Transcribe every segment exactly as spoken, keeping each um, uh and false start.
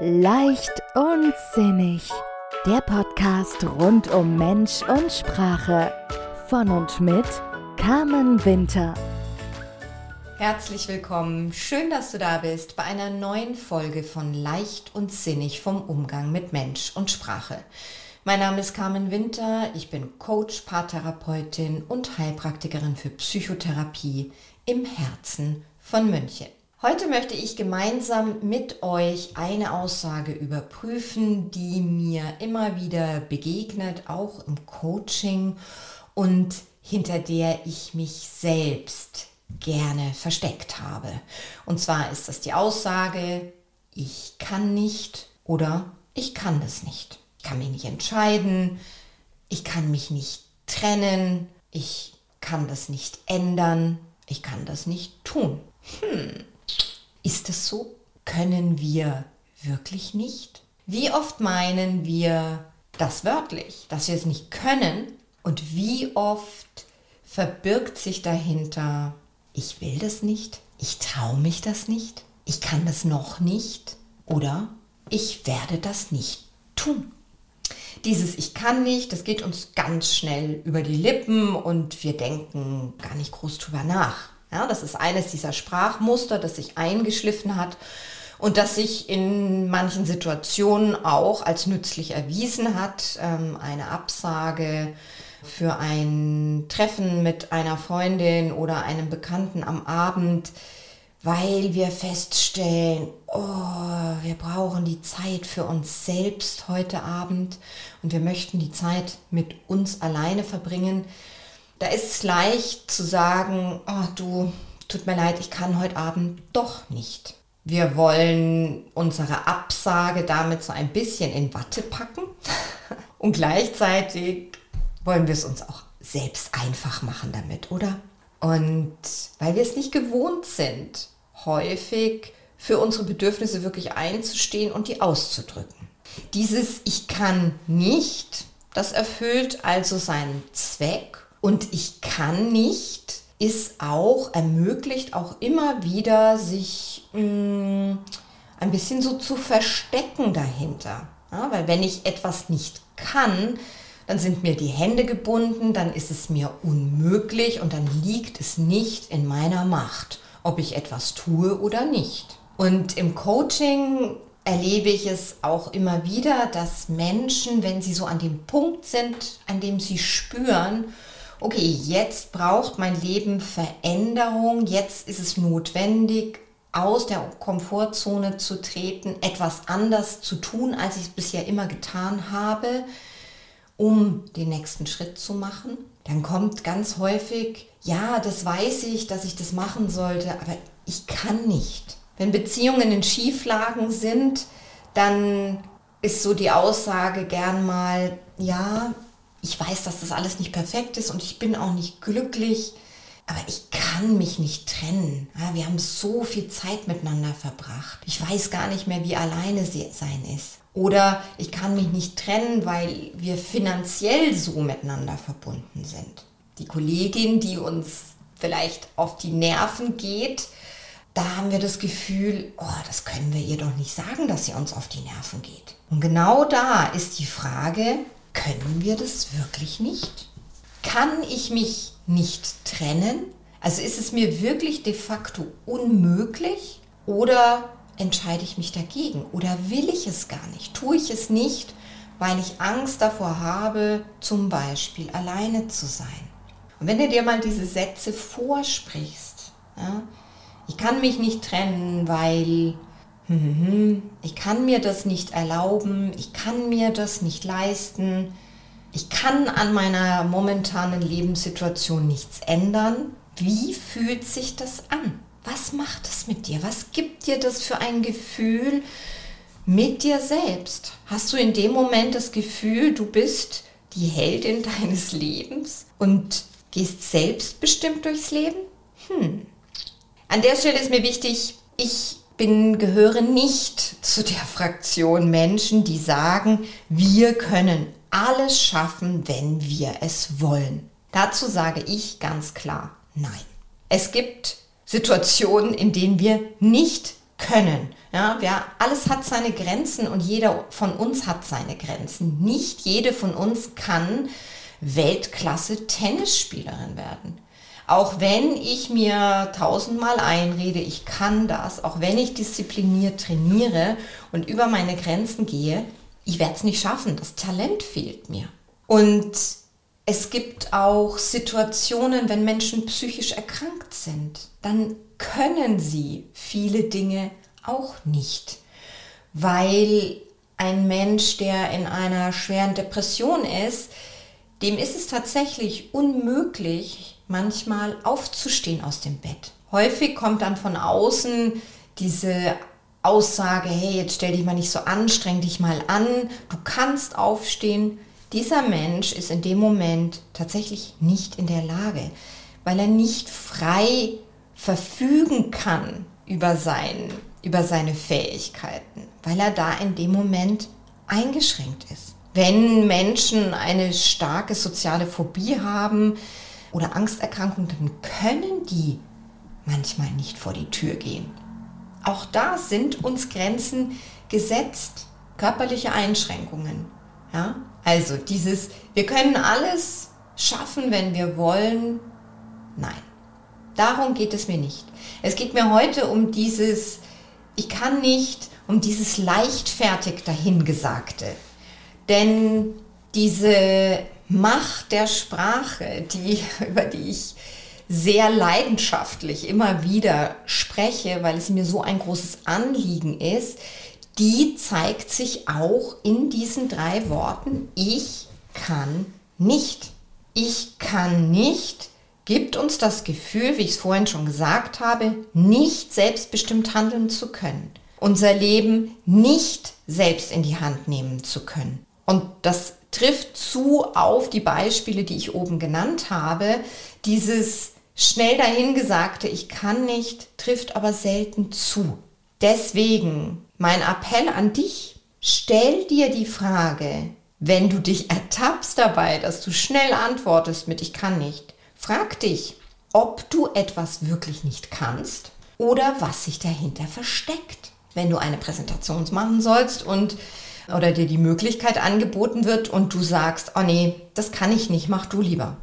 Leicht und Sinnig, der Podcast rund um Mensch und Sprache. Von und mit Carmen Winter. Herzlich willkommen, schön, dass du da bist bei einer neuen Folge von Leicht und Sinnig vom Umgang mit Mensch und Sprache. Mein Name ist Carmen Winter, ich bin Coach, Paartherapeutin und Heilpraktikerin für Psychotherapie im Herzen von München. Heute möchte ich gemeinsam mit euch eine Aussage überprüfen, die mir immer wieder begegnet, auch im Coaching und hinter der ich mich selbst gerne versteckt habe. Und zwar ist das die Aussage, ich kann nicht oder ich kann das nicht. Ich kann mich nicht entscheiden, ich kann mich nicht trennen, ich kann das nicht ändern, ich kann das nicht tun. Hm. Ist es so? Können wir wirklich nicht? Wie oft meinen wir das wörtlich, dass wir es nicht können? Und wie oft verbirgt sich dahinter, ich will das nicht, ich traue mich das nicht, ich kann das noch nicht oder ich werde das nicht tun. Dieses Ich kann nicht, das geht uns ganz schnell über die Lippen und wir denken gar nicht groß drüber nach. Ja, das ist eines dieser Sprachmuster, das sich eingeschliffen hat und das sich in manchen Situationen auch als nützlich erwiesen hat. Eine Absage für ein Treffen mit einer Freundin oder einem Bekannten am Abend, weil wir feststellen, oh, wir brauchen die Zeit für uns selbst heute Abend und wir möchten die Zeit mit uns alleine verbringen. Da ist es leicht zu sagen, oh du, tut mir leid, ich kann heute Abend doch nicht. Wir wollen unsere Absage damit so ein bisschen in Watte packen und gleichzeitig wollen wir es uns auch selbst einfach machen damit, oder? Und weil wir es nicht gewohnt sind, häufig für unsere Bedürfnisse wirklich einzustehen und die auszudrücken. Dieses Ich kann nicht, das erfüllt also seinen Zweck. Und ich kann nicht, ist auch, ermöglicht auch immer wieder, sich mh, ein bisschen so zu verstecken dahinter. Ja, weil wenn ich etwas nicht kann, dann sind mir die Hände gebunden, dann ist es mir unmöglich und dann liegt es nicht in meiner Macht, ob ich etwas tue oder nicht. Und im Coaching erlebe ich es auch immer wieder, dass Menschen, wenn sie so an dem Punkt sind, an dem sie spüren, okay, jetzt braucht mein Leben Veränderung, jetzt ist es notwendig, aus der Komfortzone zu treten, etwas anders zu tun, als ich es bisher immer getan habe, um den nächsten Schritt zu machen. Dann kommt ganz häufig, ja, das weiß ich, dass ich das machen sollte, aber ich kann nicht. Wenn Beziehungen in Schieflagen sind, dann ist so die Aussage gern mal, ja, ich weiß, dass das alles nicht perfekt ist und ich bin auch nicht glücklich, aber ich kann mich nicht trennen. Wir haben so viel Zeit miteinander verbracht. Ich weiß gar nicht mehr, wie alleine sein ist. Oder ich kann mich nicht trennen, weil wir finanziell so miteinander verbunden sind. Die Kollegin, die uns vielleicht auf die Nerven geht, da haben wir das Gefühl, oh, das können wir ihr doch nicht sagen, dass sie uns auf die Nerven geht. Und genau da ist die Frage, können wir das wirklich nicht? Kann ich mich nicht trennen? Also ist es mir wirklich de facto unmöglich oder entscheide ich mich dagegen? Oder will ich es gar nicht? Tue ich es nicht, weil ich Angst davor habe, zum Beispiel alleine zu sein? Und wenn du dir mal diese Sätze vorsprichst, ja, ich kann mich nicht trennen, weil ich kann mir das nicht erlauben, ich kann mir das nicht leisten, ich kann an meiner momentanen Lebenssituation nichts ändern. Wie fühlt sich das an? Was macht das mit dir? Was gibt dir das für ein Gefühl mit dir selbst? Hast du in dem Moment das Gefühl, du bist die Heldin deines Lebens und gehst selbstbestimmt durchs Leben? Hm. An der Stelle ist mir wichtig, ich bin, gehöre nicht zu der Fraktion Menschen, die sagen, wir können alles schaffen, wenn wir es wollen. Dazu sage ich ganz klar, nein. Es gibt Situationen, in denen wir nicht können. Ja, wer, alles hat seine Grenzen und jeder von uns hat seine Grenzen. Nicht jede von uns kann Weltklasse-Tennisspielerin werden. Auch wenn ich mir tausendmal einrede, ich kann das, auch wenn ich diszipliniert trainiere und über meine Grenzen gehe, ich werde es nicht schaffen, das Talent fehlt mir. Und es gibt auch Situationen, wenn Menschen psychisch erkrankt sind, dann können sie viele Dinge auch nicht, weil ein Mensch, der in einer schweren Depression ist, dem ist es tatsächlich unmöglich, manchmal aufzustehen aus dem Bett. Häufig kommt dann von außen diese Aussage, hey, jetzt stell dich mal nicht so an, streng dich mal an, du kannst aufstehen. Dieser Mensch ist in dem Moment tatsächlich nicht in der Lage, weil er nicht frei verfügen kann über, sein, über seine Fähigkeiten, weil er da in dem Moment eingeschränkt ist. Wenn Menschen eine starke soziale Phobie haben, oder Angsterkrankungen, dann können die manchmal nicht vor die Tür gehen. Auch da sind uns Grenzen gesetzt, körperliche Einschränkungen. Ja? Also dieses, wir können alles schaffen, wenn wir wollen, nein, darum geht es mir nicht. Es geht mir heute um dieses, ich kann nicht, um dieses leichtfertig Dahingesagte. Denn diese Macht der Sprache, die, über die ich sehr leidenschaftlich immer wieder spreche, weil es mir so ein großes Anliegen ist, die zeigt sich auch in diesen drei Worten. Ich kann nicht. Ich kann nicht gibt uns das Gefühl, wie ich es vorhin schon gesagt habe, nicht selbstbestimmt handeln zu können. Unser Leben nicht selbst in die Hand nehmen zu können. Und das trifft zu auf die Beispiele, die ich oben genannt habe. Dieses schnell dahingesagte, ich kann nicht, trifft aber selten zu. Deswegen mein Appell an dich, stell dir die Frage, wenn du dich ertappst dabei, dass du schnell antwortest mit ich kann nicht, frag dich, ob du etwas wirklich nicht kannst oder was sich dahinter versteckt. Wenn du eine Präsentation machen sollst und oder dir die Möglichkeit angeboten wird und du sagst, oh nee, das kann ich nicht, mach du lieber.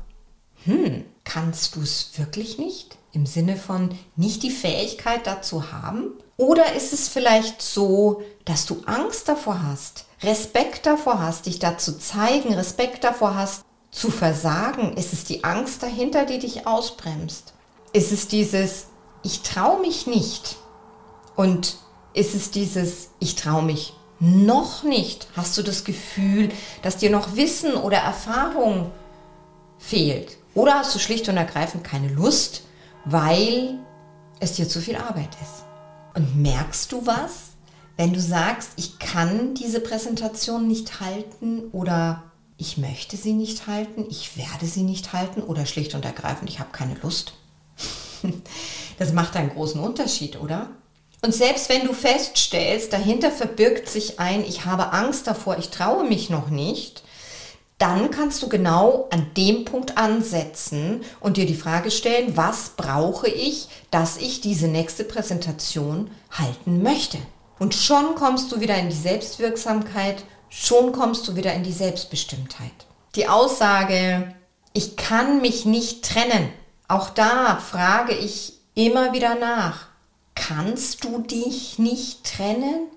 Hm, kannst du es wirklich nicht? Im Sinne von nicht die Fähigkeit dazu haben? Oder ist es vielleicht so, dass du Angst davor hast, Respekt davor hast, dich dazu zeigen, Respekt davor hast, zu versagen? Ist es die Angst dahinter, die dich ausbremst? Ist es dieses, ich traue mich nicht? Und ist es dieses, ich traue mich nicht? Noch nicht hast du das Gefühl, dass dir noch Wissen oder Erfahrung fehlt. Oder hast du schlicht und ergreifend keine Lust, weil es dir zu viel Arbeit ist. Und merkst du was, wenn du sagst, ich kann diese Präsentation nicht halten oder ich möchte sie nicht halten, ich werde sie nicht halten oder schlicht und ergreifend, ich habe keine Lust. Das macht einen großen Unterschied, oder? Und selbst wenn du feststellst, dahinter verbirgt sich ein, ich habe Angst davor, ich traue mich noch nicht, dann kannst du genau an dem Punkt ansetzen und dir die Frage stellen, was brauche ich, dass ich diese nächste Präsentation halten möchte. Und schon kommst du wieder in die Selbstwirksamkeit, schon kommst du wieder in die Selbstbestimmtheit. Die Aussage, ich kann mich nicht trennen, auch da frage ich immer wieder nach. Kannst du dich nicht trennen?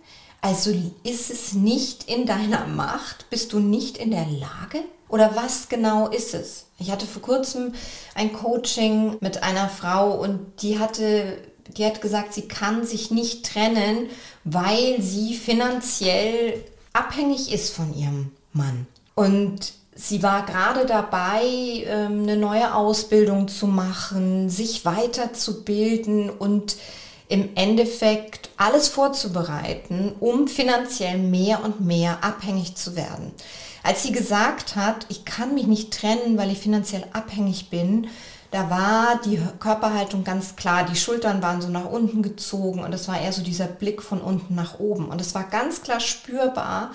Also ist es nicht in deiner Macht? Bist du nicht in der Lage? Oder was genau ist es? Ich hatte vor kurzem ein Coaching mit einer Frau und die hatte, die hat gesagt, sie kann sich nicht trennen, weil sie finanziell abhängig ist von ihrem Mann. Und sie war gerade dabei, eine neue Ausbildung zu machen, sich weiterzubilden und im Endeffekt alles vorzubereiten, um finanziell mehr und mehr abhängig zu werden. Als sie gesagt hat, ich kann mich nicht trennen, weil ich finanziell abhängig bin, da war die Körperhaltung ganz klar, die Schultern waren so nach unten gezogen und es war eher so dieser Blick von unten nach oben. Und es war ganz klar spürbar,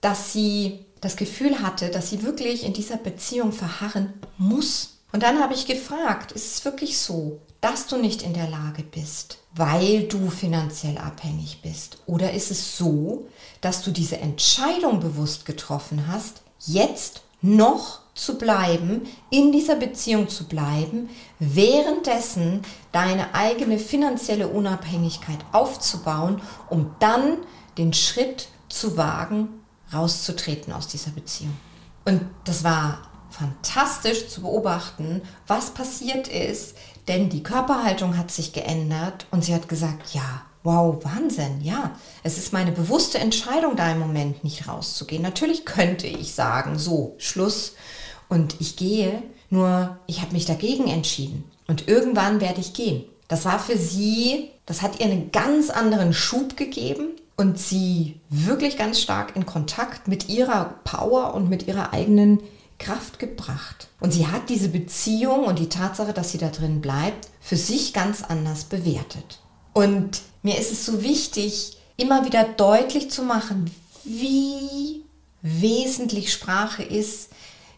dass sie das Gefühl hatte, dass sie wirklich in dieser Beziehung verharren muss. Und dann habe ich gefragt, ist es wirklich so, dass du nicht in der Lage bist, weil du finanziell abhängig bist? Oder ist es so, dass du diese Entscheidung bewusst getroffen hast, jetzt noch zu bleiben, in dieser Beziehung zu bleiben, währenddessen deine eigene finanzielle Unabhängigkeit aufzubauen, um dann den Schritt zu wagen, rauszutreten aus dieser Beziehung? Und das war fantastisch zu beobachten, was passiert ist, denn die Körperhaltung hat sich geändert und sie hat gesagt, ja, wow, Wahnsinn, ja, es ist meine bewusste Entscheidung, da im Moment nicht rauszugehen. Natürlich könnte ich sagen, so, Schluss und ich gehe, nur ich habe mich dagegen entschieden und irgendwann werde ich gehen. Das war für sie, das hat ihr einen ganz anderen Schub gegeben und sie wirklich ganz stark in Kontakt mit ihrer Power und mit ihrer eigenen Kraft gebracht. Und sie hat diese Beziehung und die Tatsache, dass sie da drin bleibt, für sich ganz anders bewertet. Und mir ist es so wichtig, immer wieder deutlich zu machen, wie wesentlich Sprache ist,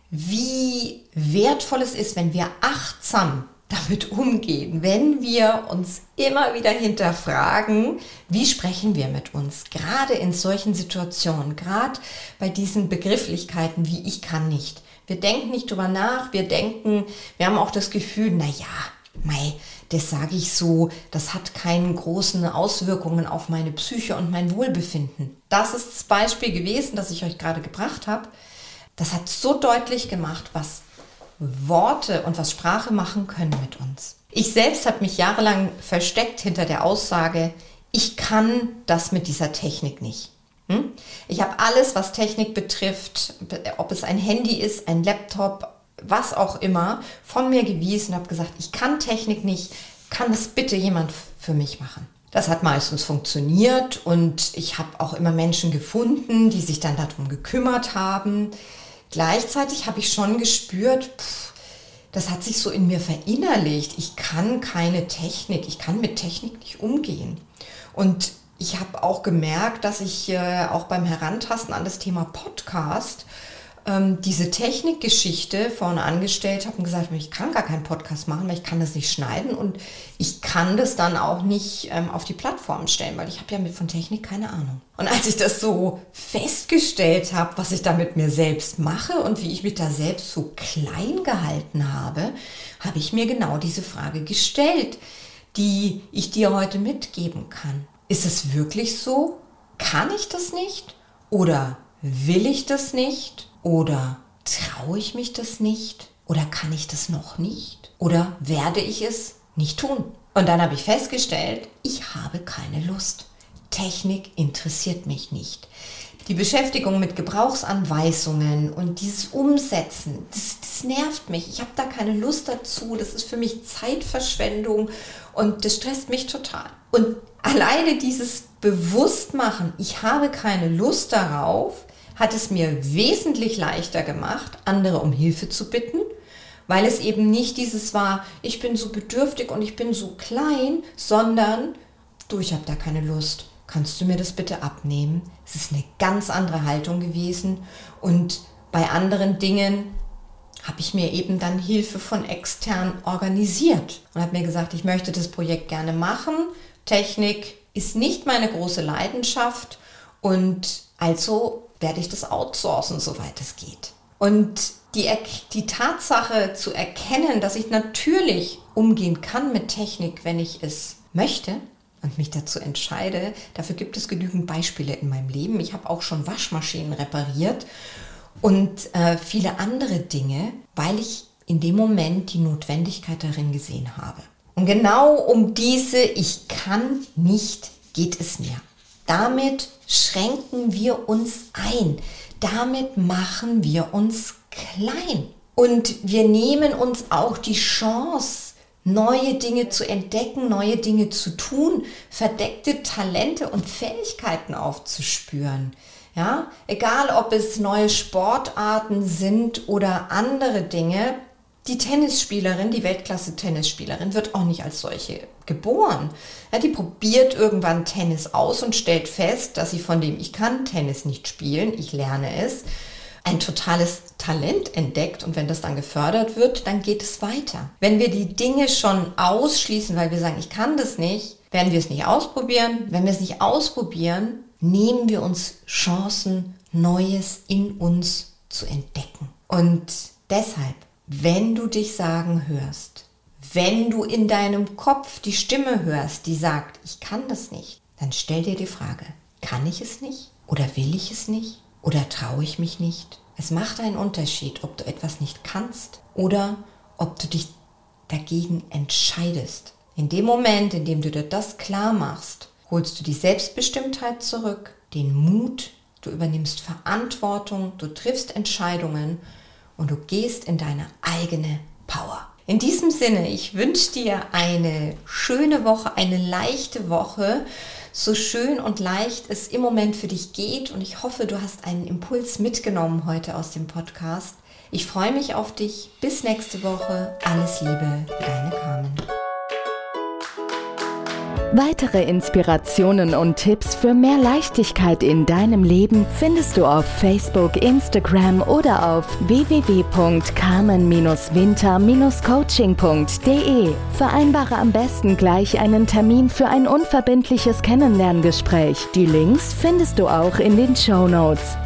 wie wertvoll es ist, wenn wir achtsam damit umgehen, wenn wir uns immer wieder hinterfragen, wie sprechen wir mit uns, gerade in solchen Situationen, gerade bei diesen Begrifflichkeiten wie ich kann nicht. Wir denken nicht drüber nach, wir denken, wir haben auch das Gefühl, naja, mei, das sage ich so, das hat keine großen Auswirkungen auf meine Psyche und mein Wohlbefinden. Das ist das Beispiel gewesen, das ich euch gerade gebracht habe. Das hat so deutlich gemacht, was Worte und was Sprache machen können mit uns. Ich selbst habe mich jahrelang versteckt hinter der Aussage, ich kann das mit dieser Technik nicht. Hm? Ich habe alles, was Technik betrifft, ob es ein Handy ist, ein Laptop, was auch immer, von mir gewiesen und habe gesagt, ich kann Technik nicht, kann das bitte jemand für mich machen. Das hat meistens funktioniert und ich habe auch immer Menschen gefunden, die sich dann darum gekümmert haben. Gleichzeitig habe ich schon gespürt, pff, das hat sich so in mir verinnerlicht. Ich kann keine Technik, ich kann mit Technik nicht umgehen. Und ich habe auch gemerkt, dass ich äh, auch beim Herantasten an das Thema Podcast ähm, diese Technikgeschichte vorne angestellt habe und gesagt habe, ich kann gar keinen Podcast machen, weil ich kann das nicht schneiden und ich kann das dann auch nicht ähm, auf die Plattformen stellen, weil ich habe ja mit von Technik keine Ahnung. Und als ich das so festgestellt habe, was ich da mit mir selbst mache und wie ich mich da selbst so klein gehalten habe, habe ich mir genau diese Frage gestellt, die ich dir heute mitgeben kann. Ist es wirklich so? Kann ich das nicht? Oder will ich das nicht? Oder traue ich mich das nicht? Oder kann ich das noch nicht? Oder werde ich es nicht tun? Und dann habe ich festgestellt, ich habe keine Lust. Technik interessiert mich nicht. Die Beschäftigung mit Gebrauchsanweisungen und dieses Umsetzen, das, das nervt mich. Ich habe da keine Lust dazu. Das ist für mich Zeitverschwendung und das stresst mich total. Und alleine dieses Bewusstmachen, ich habe keine Lust darauf, hat es mir wesentlich leichter gemacht, andere um Hilfe zu bitten, weil es eben nicht dieses war, ich bin so bedürftig und ich bin so klein, sondern du, ich habe da keine Lust. Kannst du mir das bitte abnehmen? Es ist eine ganz andere Haltung gewesen und bei anderen Dingen habe ich mir eben dann Hilfe von extern organisiert und habe mir gesagt, ich möchte das Projekt gerne machen. Technik ist nicht meine große Leidenschaft und also werde ich das outsourcen, soweit es geht. Und die, die Tatsache zu erkennen, dass ich natürlich umgehen kann mit Technik, wenn ich es möchte, und mich dazu entscheide, dafür gibt es genügend Beispiele in meinem Leben. Ich habe auch schon Waschmaschinen repariert und äh, viele andere Dinge, weil ich in dem Moment die Notwendigkeit darin gesehen habe. Und genau um diese Ich kann nicht geht es mir. Damit schränken wir uns ein. Damit machen wir uns klein. Und wir nehmen uns auch die Chance, neue Dinge zu entdecken, neue Dinge zu tun, verdeckte Talente und Fähigkeiten aufzuspüren. Ja? Egal, ob es neue Sportarten sind oder andere Dinge, die Tennisspielerin, die Weltklasse-Tennisspielerin wird auch nicht als solche geboren. Ja, die probiert irgendwann Tennis aus und stellt fest, dass sie von dem Ich kann Tennis nicht spielen, ich lerne es, ein totales Talent entdeckt und wenn das dann gefördert wird, dann geht es weiter. Wenn wir die Dinge schon ausschließen, weil wir sagen, ich kann das nicht, werden wir es nicht ausprobieren. Wenn wir es nicht ausprobieren, nehmen wir uns Chancen, Neues in uns zu entdecken. Und deshalb, wenn du dich sagen hörst, wenn du in deinem Kopf die Stimme hörst, die sagt, ich kann das nicht, dann stell dir die Frage, kann ich es nicht? Oder will ich es nicht? Oder traue ich mich nicht? Es macht einen Unterschied, ob du etwas nicht kannst oder ob du dich dagegen entscheidest. In dem Moment, in dem du dir das klar machst, holst du die Selbstbestimmtheit zurück, den Mut, du übernimmst Verantwortung, du triffst Entscheidungen und du gehst in deine eigene Power. In diesem Sinne, ich wünsche dir eine schöne Woche, eine leichte Woche, so schön und leicht es im Moment für dich geht und ich hoffe, du hast einen Impuls mitgenommen heute aus dem Podcast. Ich freue mich auf dich. Bis nächste Woche. Alles Liebe, deine Carmen. Weitere Inspirationen und Tipps für mehr Leichtigkeit in deinem Leben findest du auf Facebook, Instagram oder auf w w w punkt carmen dash winter dash coaching punkt d e. Vereinbare am besten gleich einen Termin für ein unverbindliches Kennenlerngespräch. Die Links findest du auch in den Shownotes.